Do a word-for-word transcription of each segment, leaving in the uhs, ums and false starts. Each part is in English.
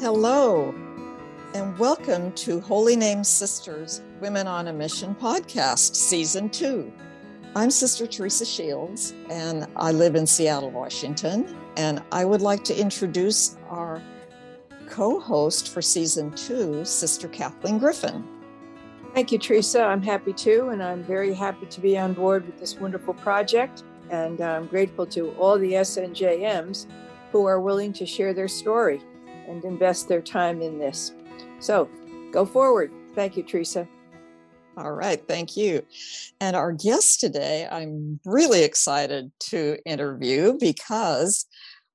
Hello, and welcome to Holy Name Sisters Women on a Mission podcast, season two. I'm Sister Teresa Shields, and I live in Seattle, Washington, and I would like to introduce our co-host for season two, Sister Kathleen Griffin. Thank you, Teresa. I'm happy to, and I'm very happy to be on board with this wonderful project, and I'm grateful to all the S N J Ms who are willing to share their story and invest their time in this. So go forward. Thank you, Teresa. All right, thank you. And our guest today, I'm really excited to interview because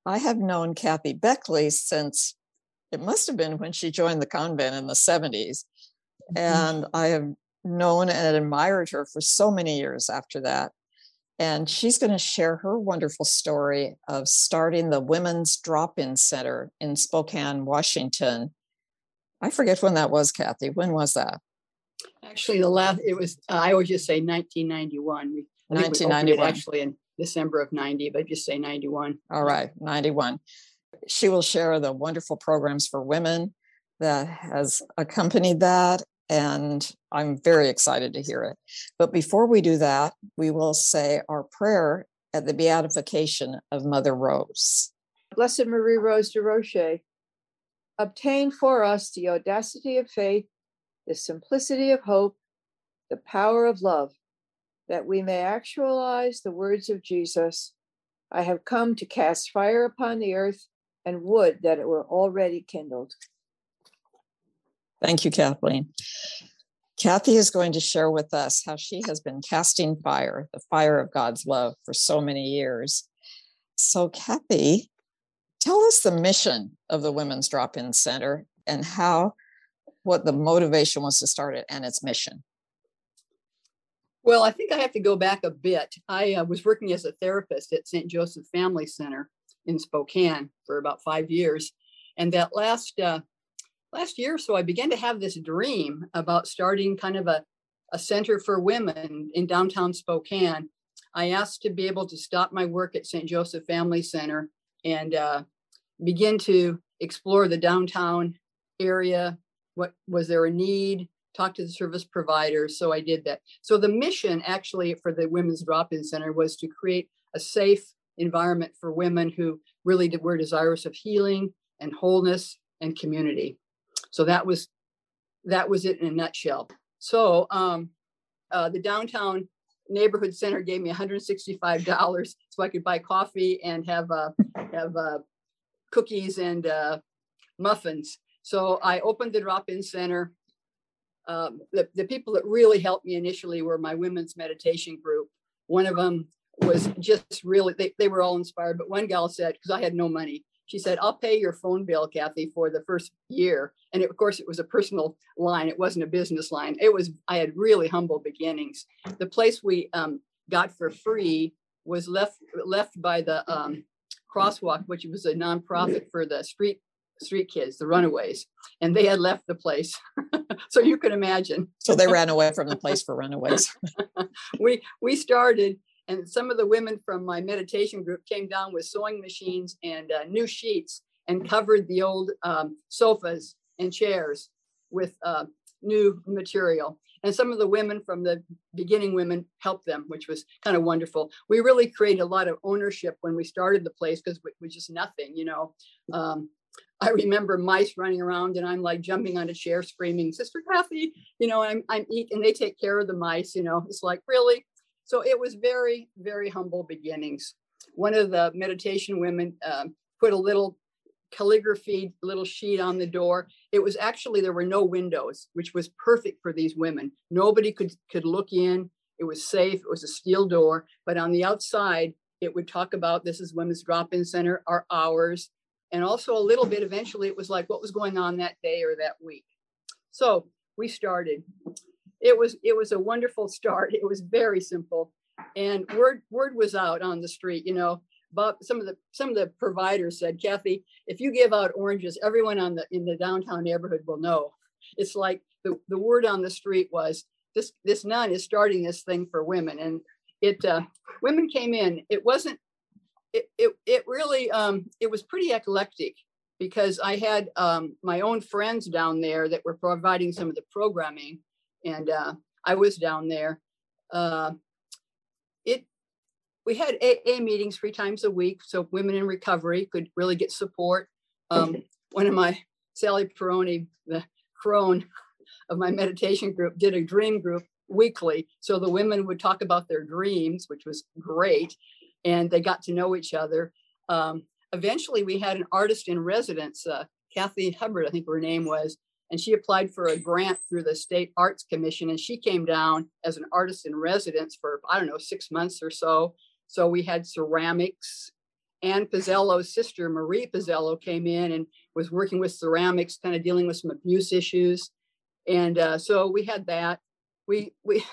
I have known Kathy Beckley since, it must have been when she joined the convent in the seventies. Mm-hmm. And I have known and admired her for so many years after that. And she's going to share her wonderful story of starting the Women's Drop-In Center in Spokane, Washington. I forget when that was, Kathy. When was that? Actually, the last, it was, uh, I always just say nineteen ninety-one. We, nineteen ninety-one. We actually in December of ninety, but just say ninety-one. All right, ninety-one. She will share the wonderful programs for women that has accompanied that, and I'm very excited to hear it. But before we do that, we will say our prayer at the beatification of Mother Rose. Blessed Marie Rose de Rocher, obtain for us the audacity of faith, the simplicity of hope, the power of love, that we may actualize the words of Jesus, I have come to cast fire upon the earth, and would that it were already kindled. Thank you, Kathleen. Kathy is going to share with us how she has been casting fire, the fire of God's love, for so many years. So, Kathy, tell us the mission of the Women's Drop-In Center and how, what the motivation was to start it and its mission. Well, I think I have to go back a bit. I uh, was working as a therapist at Saint Joseph Family Center in Spokane for about five years. And that last uh, Last year or so, I began to have this dream about starting kind of a, a center for women in downtown Spokane. I asked to be able to stop my work at Saint Joseph Family Center and uh, begin to explore the downtown area. What was there a need? Talk to the service providers. So I did that. So the mission actually for the Women's Drop-In Center was to create a safe environment for women who really were desirous of healing and wholeness and community. So that was that was it in a nutshell. So um, uh, the downtown neighborhood center gave me one hundred sixty-five dollars so I could buy coffee and have uh, have uh, cookies and uh, muffins. So I opened the drop-in center. Um, the, the people that really helped me initially were my women's meditation group. One of them was just really, they, they were all inspired. But one gal said, because I had no money, she said, I'll pay your phone bill, Kathy, for the first year. And it, of course, it was a personal line. It wasn't a business line. It was, I had really humble beginnings. The place we um, got for free was left left by the um, Crosswalk, which was a nonprofit for the street street kids, the runaways. And they had left the place. So you can imagine. So they ran away from the place for runaways. we we started. And some of the women from my meditation group came down with sewing machines and uh, new sheets and covered the old um, sofas and chairs with uh, new material. And some of the women from the beginning women helped them, which was kind of wonderful. We really created a lot of ownership when we started the place because it was just nothing, you know. Um, I remember mice running around and I'm like jumping on a chair screaming, Sister Kathy, you know, and I'm, I'm eating, and they take care of the mice, you know. It's like, really? So it was very, very humble beginnings. One of the meditation women uh, put a little calligraphy, little sheet on the door. It was actually, there were no windows, which was perfect for these women. Nobody could, could look in. It was safe. It was a steel door. But on the outside, it would talk about this is Women's Drop-In Center, our hours. And also a little bit, eventually, it was like what was going on that day or that week. So we started. It was it was a wonderful start. It was very simple, and word word was out on the street. You know, but some of the some of the providers said, Kathy, if you give out oranges, everyone on the in the downtown neighborhood will know. It's like the, the word on the street was this this nun is starting this thing for women, and it uh, women came in. It wasn't it it it really um, it was pretty eclectic. because I had um, my own friends down there that were providing some of the programming, and uh, I was down there. Uh, it we had A A meetings three times a week, so women in recovery could really get support. Um, one of my, Sally Peroni, the crone of my meditation group, did a dream group weekly, so the women would talk about their dreams, which was great, and they got to know each other. Um, eventually, we had an artist in residence, uh, Kathy Hubbard, I think her name was, and she applied for a grant through the State Arts Commission, and she came down as an artist in residence for, I don't know, six months or so. So we had ceramics, and Pizzello's sister, Marie Pizzello, came in and was working with ceramics, kind of dealing with some abuse issues. And uh, so we had that. We, we,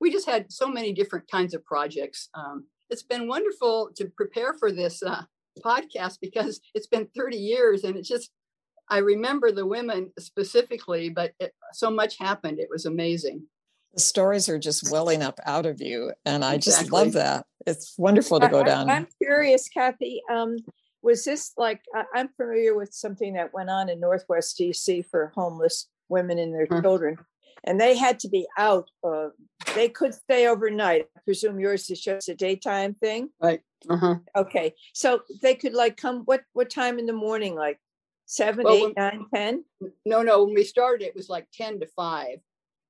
we just had so many different kinds of projects. Um, it's been wonderful to prepare for this uh, podcast, because it's been thirty years, and it's just, I remember the women specifically, but it, so much happened. It was amazing. The stories are just welling up out of you. And I exactly. just love that. It's wonderful to go I, down. I, I'm curious, Kathy, um, was this like, I, I'm familiar with something that went on in Northwest D C for homeless women and their huh. children. And they had to be out. Uh, they could stay overnight. I presume yours is just a daytime thing. Right. Uh-huh. Okay. So they could like come, what what time in the morning? Like seven, well, eight, when, nine, ten? No, no. When we started, it was like ten to five.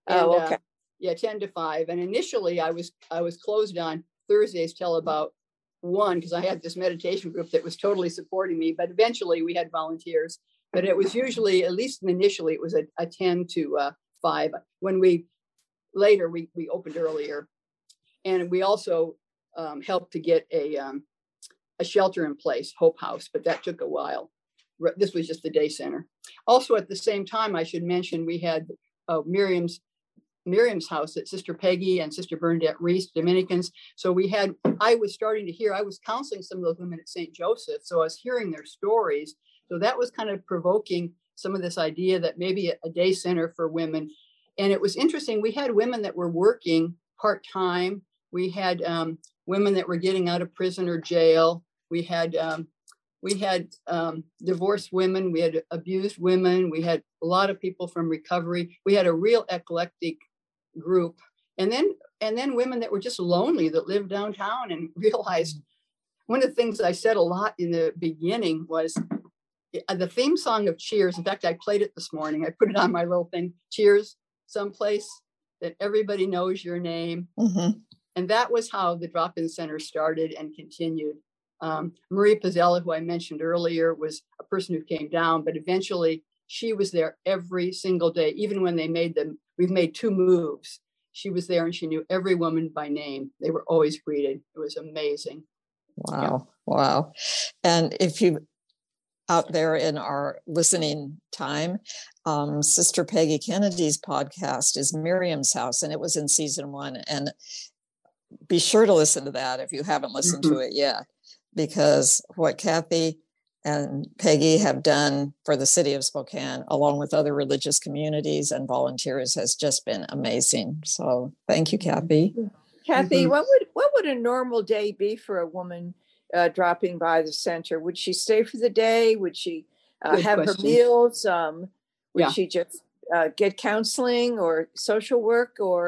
And, oh, okay. Uh, yeah, ten to five. And initially I was I was closed on Thursdays till about one, because I had this meditation group that was totally supporting me. But eventually we had volunteers. But it was usually, at least initially, it was a, a ten to five. When we later we we opened earlier, and we also um, helped to get a um, a shelter in place, Hope House, but that took a while. This was just the day center. Also, at the same time, I should mention we had uh, Miriam's Miriam's House at Sister Peggy and Sister Bernadette Reese, Dominicans. So we had. I was starting to hear. I was counseling some of those women at Saint Joseph, so I was hearing their stories. So that was kind of provoking some of this idea that maybe a day center for women. And it was interesting. We had women that were working part-time. We had um, women that were getting out of prison or jail. We had um, we had um, divorced women. We had abused women. We had a lot of people from recovery. We had a real eclectic group. And then and then women that were just lonely that lived downtown and realized. One of the things I said a lot in the beginning was, the theme song of Cheers, in fact, I played it this morning. I put it on my little thing, Cheers, someplace that everybody knows your name. Mm-hmm. And that was how the drop-in center started and continued. Um, Marie Pizzello, who I mentioned earlier, was a person who came down, but eventually she was there every single day, even when they made them. We've made two moves. She was there and she knew every woman by name. They were always greeted. It was amazing. Wow. Yeah. Wow. And if you... out there in our listening time, um, Sister Peggy Kennedy's podcast is Miriam's House, and it was in season one. And be sure to listen to that if you haven't listened mm-hmm. to it yet, because what Kathy and Peggy have done for the city of Spokane, along with other religious communities and volunteers, has just been amazing. So thank you, Kathy. Kathy, mm-hmm. what would what would a normal day be for a woman Uh, dropping by the center? Would she stay for the day? Would she uh, have question. her meals? Um, would yeah. she just uh, get counseling or social work? Or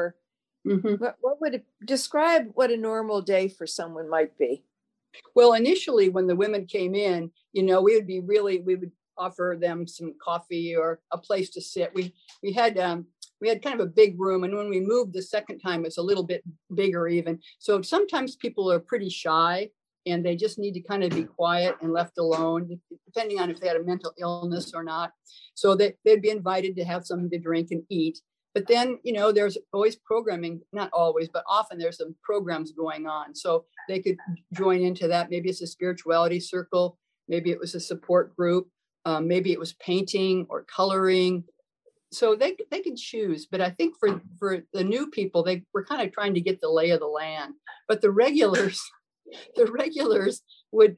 mm-hmm. what, what would it, describe what a normal day for someone might be? Well, initially when the women came in, you know, we would be really, we would offer them some coffee or a place to sit. We, we had, um, We had kind of a big room, and when we moved the second time, it's a little bit bigger even. So sometimes people are pretty shy, and they just need to kind of be quiet and left alone, depending on if they had a mental illness or not. So they, they'd be invited to have something to drink and eat. But then, you know, there's always programming, not always, but often there's some programs going on. So they could join into that. Maybe it's a spirituality circle. Maybe it was a support group. Um, maybe it was painting or coloring. So they they could choose, but I think for, for the new people, they were kind of trying to get the lay of the land. But the regulars... The regulars would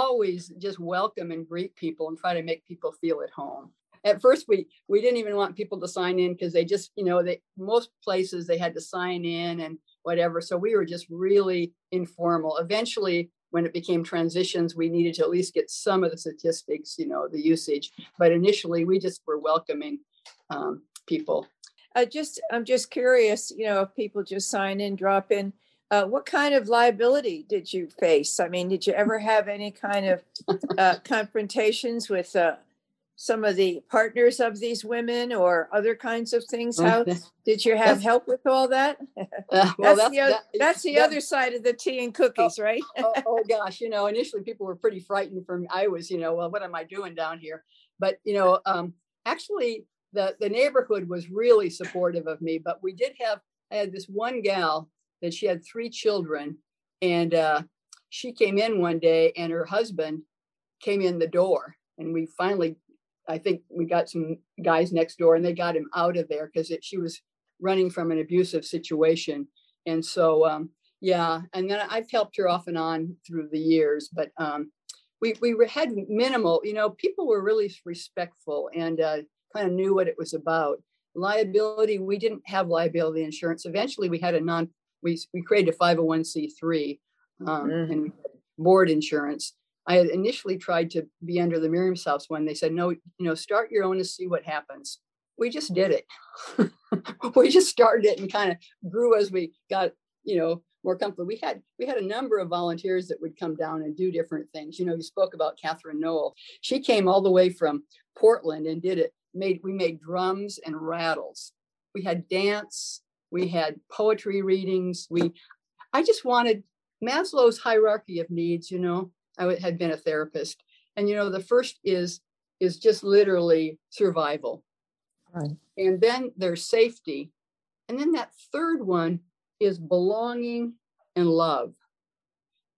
always just welcome and greet people and try to make people feel at home. At first, we we didn't even want people to sign in, because they just, you know, they most places they had to sign in and whatever. So we were just really informal. Eventually, when it became Transitions, we needed to at least get some of the statistics, you know, the usage. But initially, we just were welcoming um, people. I just, I'm just curious, you know, if people just sign in, drop in, uh, what kind of liability did you face? I mean, did you ever have any kind of uh, confrontations with uh, some of the partners of these women or other kinds of things? How did you have help with all that? Uh, well, that's, that's the, that, that's the that, other side of the tea and cookies, oh, right? oh, oh gosh, you know, initially people were pretty frightened from, I was, you know, well, what am I doing down here? But, you know, um, actually, The, the neighborhood was really supportive of me, but we did have, I had this one gal that she had three children, and uh, she came in one day and her husband came in the door, and we finally, I think we got some guys next door and they got him out of there because she was running from an abusive situation. And so, um, yeah, and then I've helped her off and on through the years, but um, we, we had minimal, you know, people were really respectful and uh, kind of knew what it was about. Liability, we didn't have liability insurance. Eventually we had a non, we, we created a five oh one c three um, mm. and board insurance. I had initially tried to be under the Miriam's House when they said, no, you know, start your own and see what happens. We just did it. We just started it and kind of grew as we got, you know, more comfortable. We had we had a number of volunteers that would come down and do different things. You know, you spoke about Catherine Noel. She came all the way from Portland and did it. Made we made drums and rattles. We had dance. We had poetry readings. We, I just wanted Maslow's hierarchy of needs. You know, I had been a therapist, and you know, the first is is just literally survival, right. And then there's safety, and then that third one is belonging and love.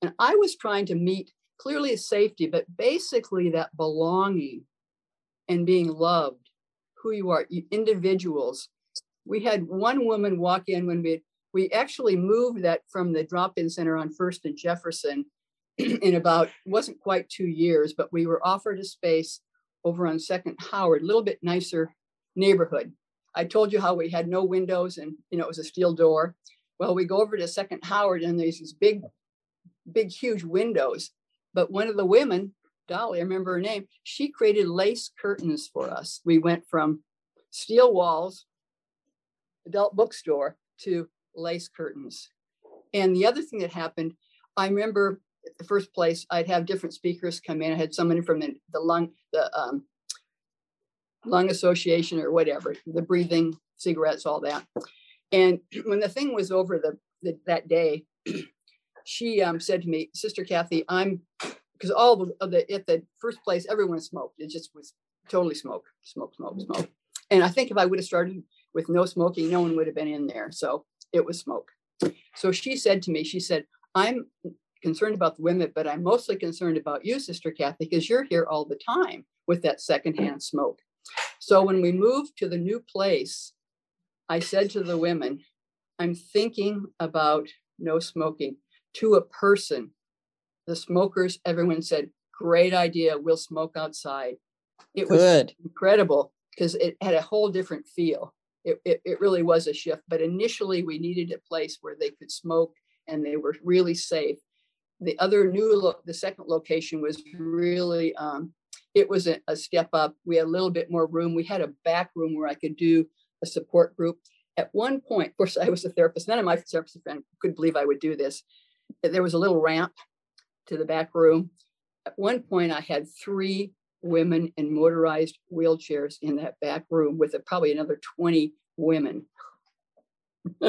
And I was trying to meet clearly safety, but basically that belonging and being loved, who you are, individuals. We had one woman walk in when we, we actually moved that from the drop-in center on First and Jefferson in about, wasn't quite two years, but we were offered a space over on Second Howard, a little bit nicer neighborhood. I told you how we had no windows and, you know, it was a steel door. Well, we go over to Second Howard and there's these big, big, huge windows. But one of the women, Dolly, I remember her name, she created lace curtains for us. We went from steel walls, adult bookstore, to lace curtains. And the other thing that happened, I remember at the first place, I'd have different speakers come in. I had someone from the, the lung, the um, lung association or whatever, the breathing, cigarettes, all that. And when the thing was over the, the that day, she um, said to me, Sister Kathy, I'm because all of the, at the first place, everyone smoked. It just was totally smoke, smoke, smoke, smoke. And I think if I would have started with no smoking, no one would have been in there. So it was smoke. So she said to me, she said, I'm concerned about the women, but I'm mostly concerned about you, Sister Kathy, because you're here all the time with that secondhand smoke. So when we moved to the new place, I said to the women, I'm thinking about no smoking to a person. The smokers, everyone said, great idea. We'll smoke outside. It was Good. incredible because it had a whole different feel. It, it, it really was a shift. But initially, we needed a place where they could smoke and they were really safe. The other new, lo- the second location was really, um, it was a, a step up. We had a little bit more room. We had a back room where I could do a support group. At one point, of course, I was a therapist. None of my therapist friends could believe I would do this. There was a little ramp to the back room. At one point, I had three women in motorized wheelchairs in that back room with a, probably another twenty women,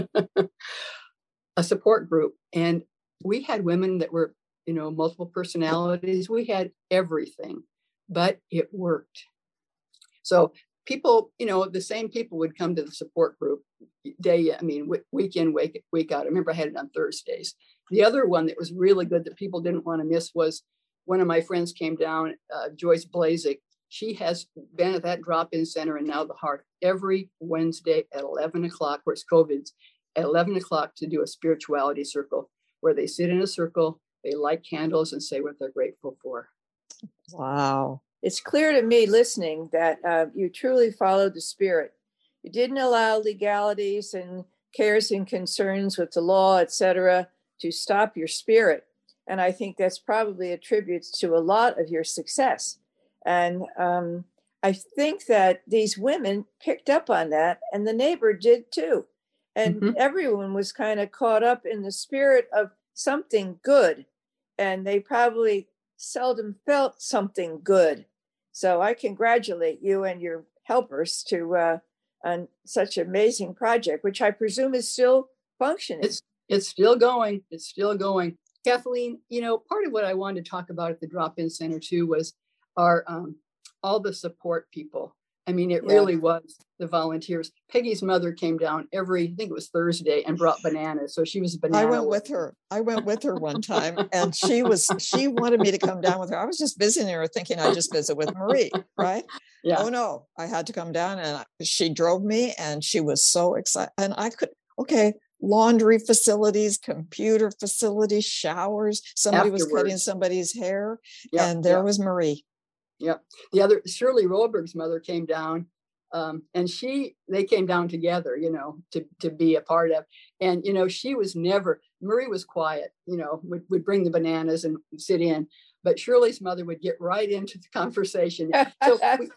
a support group. And we had women that were, you know, multiple personalities. We had everything, but it worked. So people, you know, the same people would come to the support group day, I mean, w- week in, week, week out. I remember I had it on Thursdays. The other one that was really good that people didn't want to miss was one of my friends came down, uh, Joyce Blazik. She has been at that drop-in center and now the Heart every Wednesday at eleven o'clock, where it's COVID, at eleven o'clock to do a spirituality circle where they sit in a circle, they light candles and say what they're grateful for. Wow. It's clear to me listening that uh, you truly followed the spirit. You didn't allow legalities and cares and concerns with the law, et cetera, to stop your spirit. And I think that's probably attributes to a lot of your success. And um, I think that these women picked up on that, and the neighbor did too. And mm-hmm. everyone was kind of caught up in the spirit of something good. And they probably seldom felt something good. So I congratulate you and your helpers to uh, on such an amazing project, which I presume is still functioning. It's, it's still going. It's still going. Kathleen, you know, part of what I wanted to talk about at the drop-in center too was our um, all the support people. I mean, it yeah. really was the volunteers. Peggy's mother came down every, I think it was Thursday, and brought bananas. So she was a banana. I went with her. I went with her one time, and she was, she wanted me to come down with her. I was just visiting her thinking I'd just visit with Marie, right? Yeah. Oh, no, I had to come down, and she drove me, and she was so excited. And I could, okay, laundry facilities, computer facilities, showers. Somebody Afterwards. was cutting somebody's hair, yeah, and there yeah. was Marie. Yep. The other, Shirley Roberg's mother came down, um, and she, they came down together, you know, to, to be a part of. And, you know, she was never, Marie was quiet, you know, would, would bring the bananas and sit in, but Shirley's mother would get right into the conversation. So we,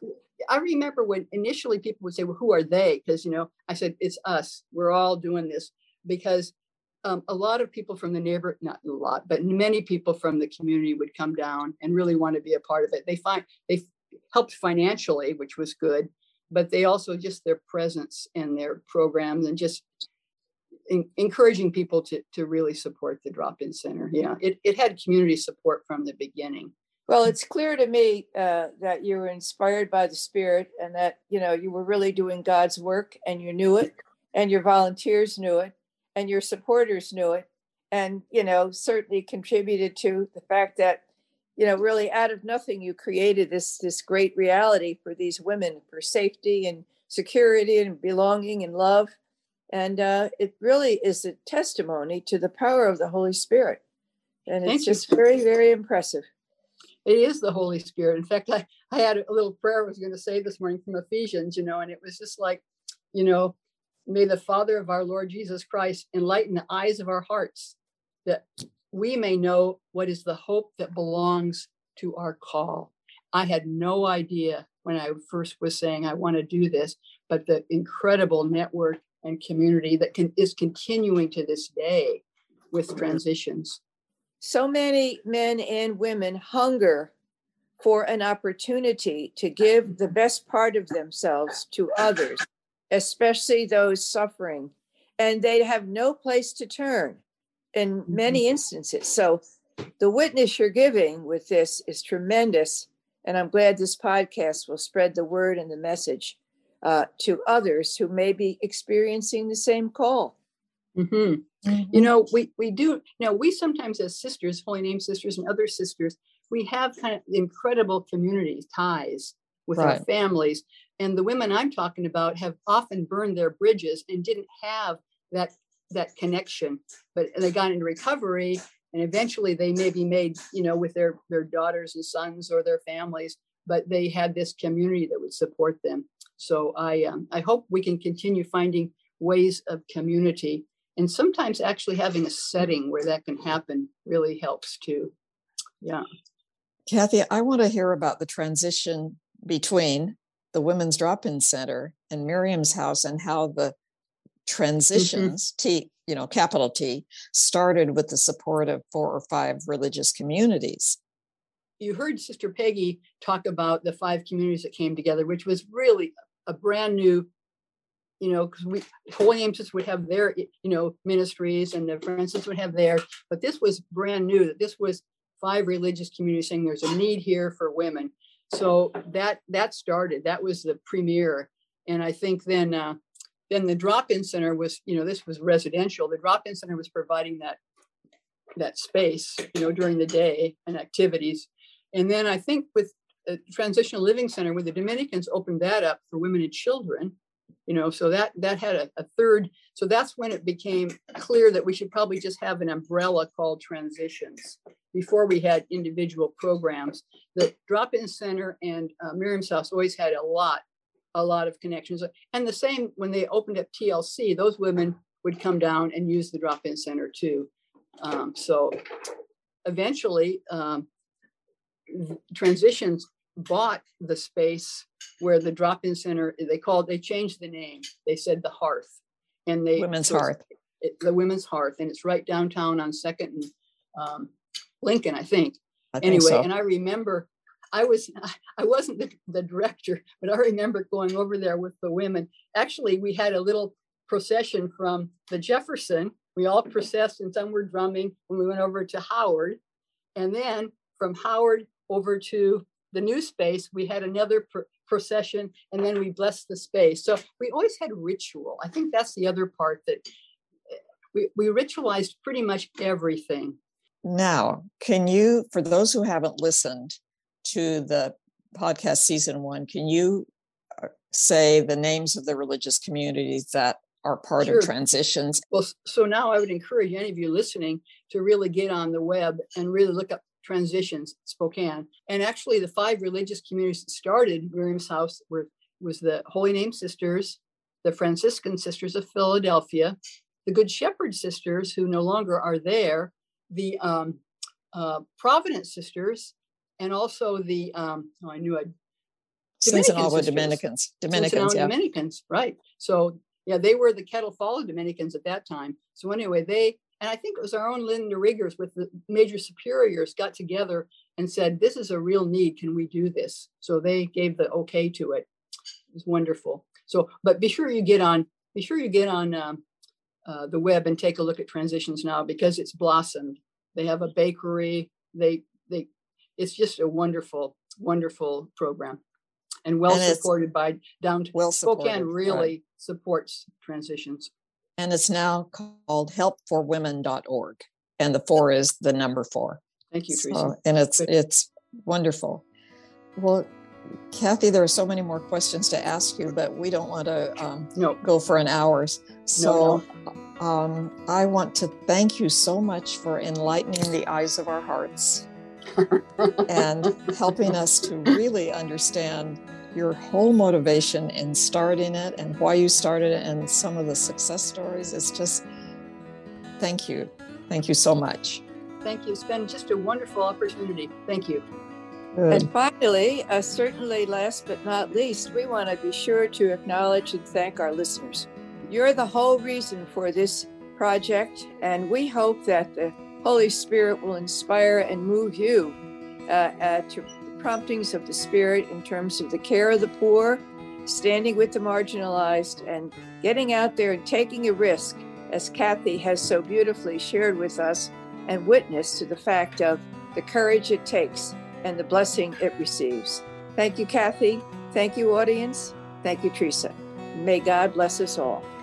I remember when initially people would say, well, who are they? Because, you know, I said, it's us, we're all doing this, because Um, a lot of people from the neighbor, not a lot, but many people from the community would come down and really want to be a part of it. They find they helped financially, which was good, but they also just their presence and their programs and just in, encouraging people to to really support the drop-in center. Yeah, it, it had community support from the beginning. Well, it's clear to me uh, that you were inspired by the Spirit, and that, you know, you were really doing God's work, and you knew it, and your volunteers knew it, and your supporters knew it, and, you know, certainly contributed to the fact that, you know, really out of nothing, you created this, this great reality for these women, for safety and security and belonging and love. And uh, it really is a testimony to the power of the Holy Spirit. And it's Thank just you. very, very impressive. It is the Holy Spirit. In fact, I, I had a little prayer I was going to say this morning from Ephesians, you know, and it was just like, you know, may the Father of our Lord Jesus Christ enlighten the eyes of our hearts, that we may know what is the hope that belongs to our call. I had no idea when I first was saying I want to do this, but the incredible network and community that can, is continuing to this day with Transitions. So many men and women hunger for an opportunity to give the best part of themselves to others, especially those suffering, and they have no place to turn in many instances. So the witness you're giving with this is tremendous. And I'm glad this podcast will spread the word and the message uh, to others who may be experiencing the same call. Mm-hmm. Mm-hmm. You know, we, we do, now we sometimes as sisters, Holy Name sisters and other sisters, we have kind of incredible community ties with right. our families. And the women I'm talking about have often burned their bridges and didn't have that that connection. But they got into recovery, and eventually they may be made, you know, with their, their daughters and sons or their families, but they had this community that would support them. So I um, I hope we can continue finding ways of community. And sometimes actually having a setting where that can happen really helps too. Yeah. Kathy, I want to hear about the transition between the Women's Drop-In Center and Miriam's House, and how the Transitions, mm-hmm. T, you know, capital T, started with the support of four or five religious communities. You heard Sister Peggy talk about the five communities that came together, which was really a brand new, you know, because we Holy Name Sisters would have their, you know, ministries, and the Franciscans would have theirs, but this was brand new. That this was five religious communities saying there's a need here for women. So that that started. That was the premiere, and I think then uh, then the drop-in center was, you know, this was residential. The drop-in center was providing that that space, you know, during the day and activities, and then I think with the Transitional Living Center, where the Dominicans opened that up for women and children, you know, so that that had a, a third. So that's when it became clear that we should probably just have an umbrella called Transitions. Before we had individual programs, the drop-in center and uh, Miriam's House always had a lot, a lot of connections. And the same when they opened up T L C, those women would come down and use the drop-in center too. Um, so eventually um, Transitions bought the space where the drop-in center, they called, they changed the name. They said the Hearth. And they- Women's Hearth. It, the Women's Hearth. And it's right downtown on second and um, Lincoln, I think. I think anyway, so. And I remember, I, was, I wasn't the, the director, but I remember going over there with the women. Actually, we had a little procession from the Jefferson. We all processed and some were drumming when we went over to Howard. And then from Howard over to the new space, we had another pr- procession, and then we blessed the space. So we always had ritual. I think that's the other part, that we, we ritualized pretty much everything. Now, can you, for those who haven't listened to the podcast season one, can you say the names of the religious communities that are part sure. of Transitions? Well, so now I would encourage any of you listening to really get on the web and really look up Transitions Spokane. And actually the five religious communities that started Miriam's House were was the Holy Name Sisters, the Franciscan Sisters of Philadelphia, the Good Shepherd Sisters, who no longer are there, the um, uh, Providence sisters, and also the, um, oh, I knew I, Cincinnati Dominicans. Dominicans, Cincinnati yeah. Dominicans, right. So yeah, they were the Kettle Fall of Dominicans at that time. So anyway, they, and I think it was our own Linda Riggers with the major superiors got together and said, this is a real need. Can we do this? So they gave the okay to it. It was wonderful. So, but be sure you get on, be sure you get on um, uh, the web and take a look at Transitions now, because it's blossomed. They have a bakery. They, they, it's just a wonderful, wonderful program. And well and supported by down to well Spokane really right. supports Transitions. And it's now called help for women dot org. And the four is the number four. Thank you, Teresa. So, and it's it's wonderful. Well, Kathy, there are so many more questions to ask you, but we don't want to um, no. go for an hour. So no, no. Um, I want to thank you so much for enlightening the eyes of our hearts and helping us to really understand your whole motivation in starting it and why you started it and some of the success stories. It's just, thank you. Thank you so much. Thank you. It's been just a wonderful opportunity. Thank you. Good. And finally, uh, certainly last but not least, we want to be sure to acknowledge and thank our listeners. You're the whole reason for this project, and we hope that the Holy Spirit will inspire and move you uh, uh, to promptings of the Spirit in terms of the care of the poor, standing with the marginalized, and getting out there and taking a risk, as Kathy has so beautifully shared with us and witnessed to the fact of the courage it takes and the blessing it receives. Thank you, Kathy. Thank you, audience. Thank you, Teresa. May God bless us all.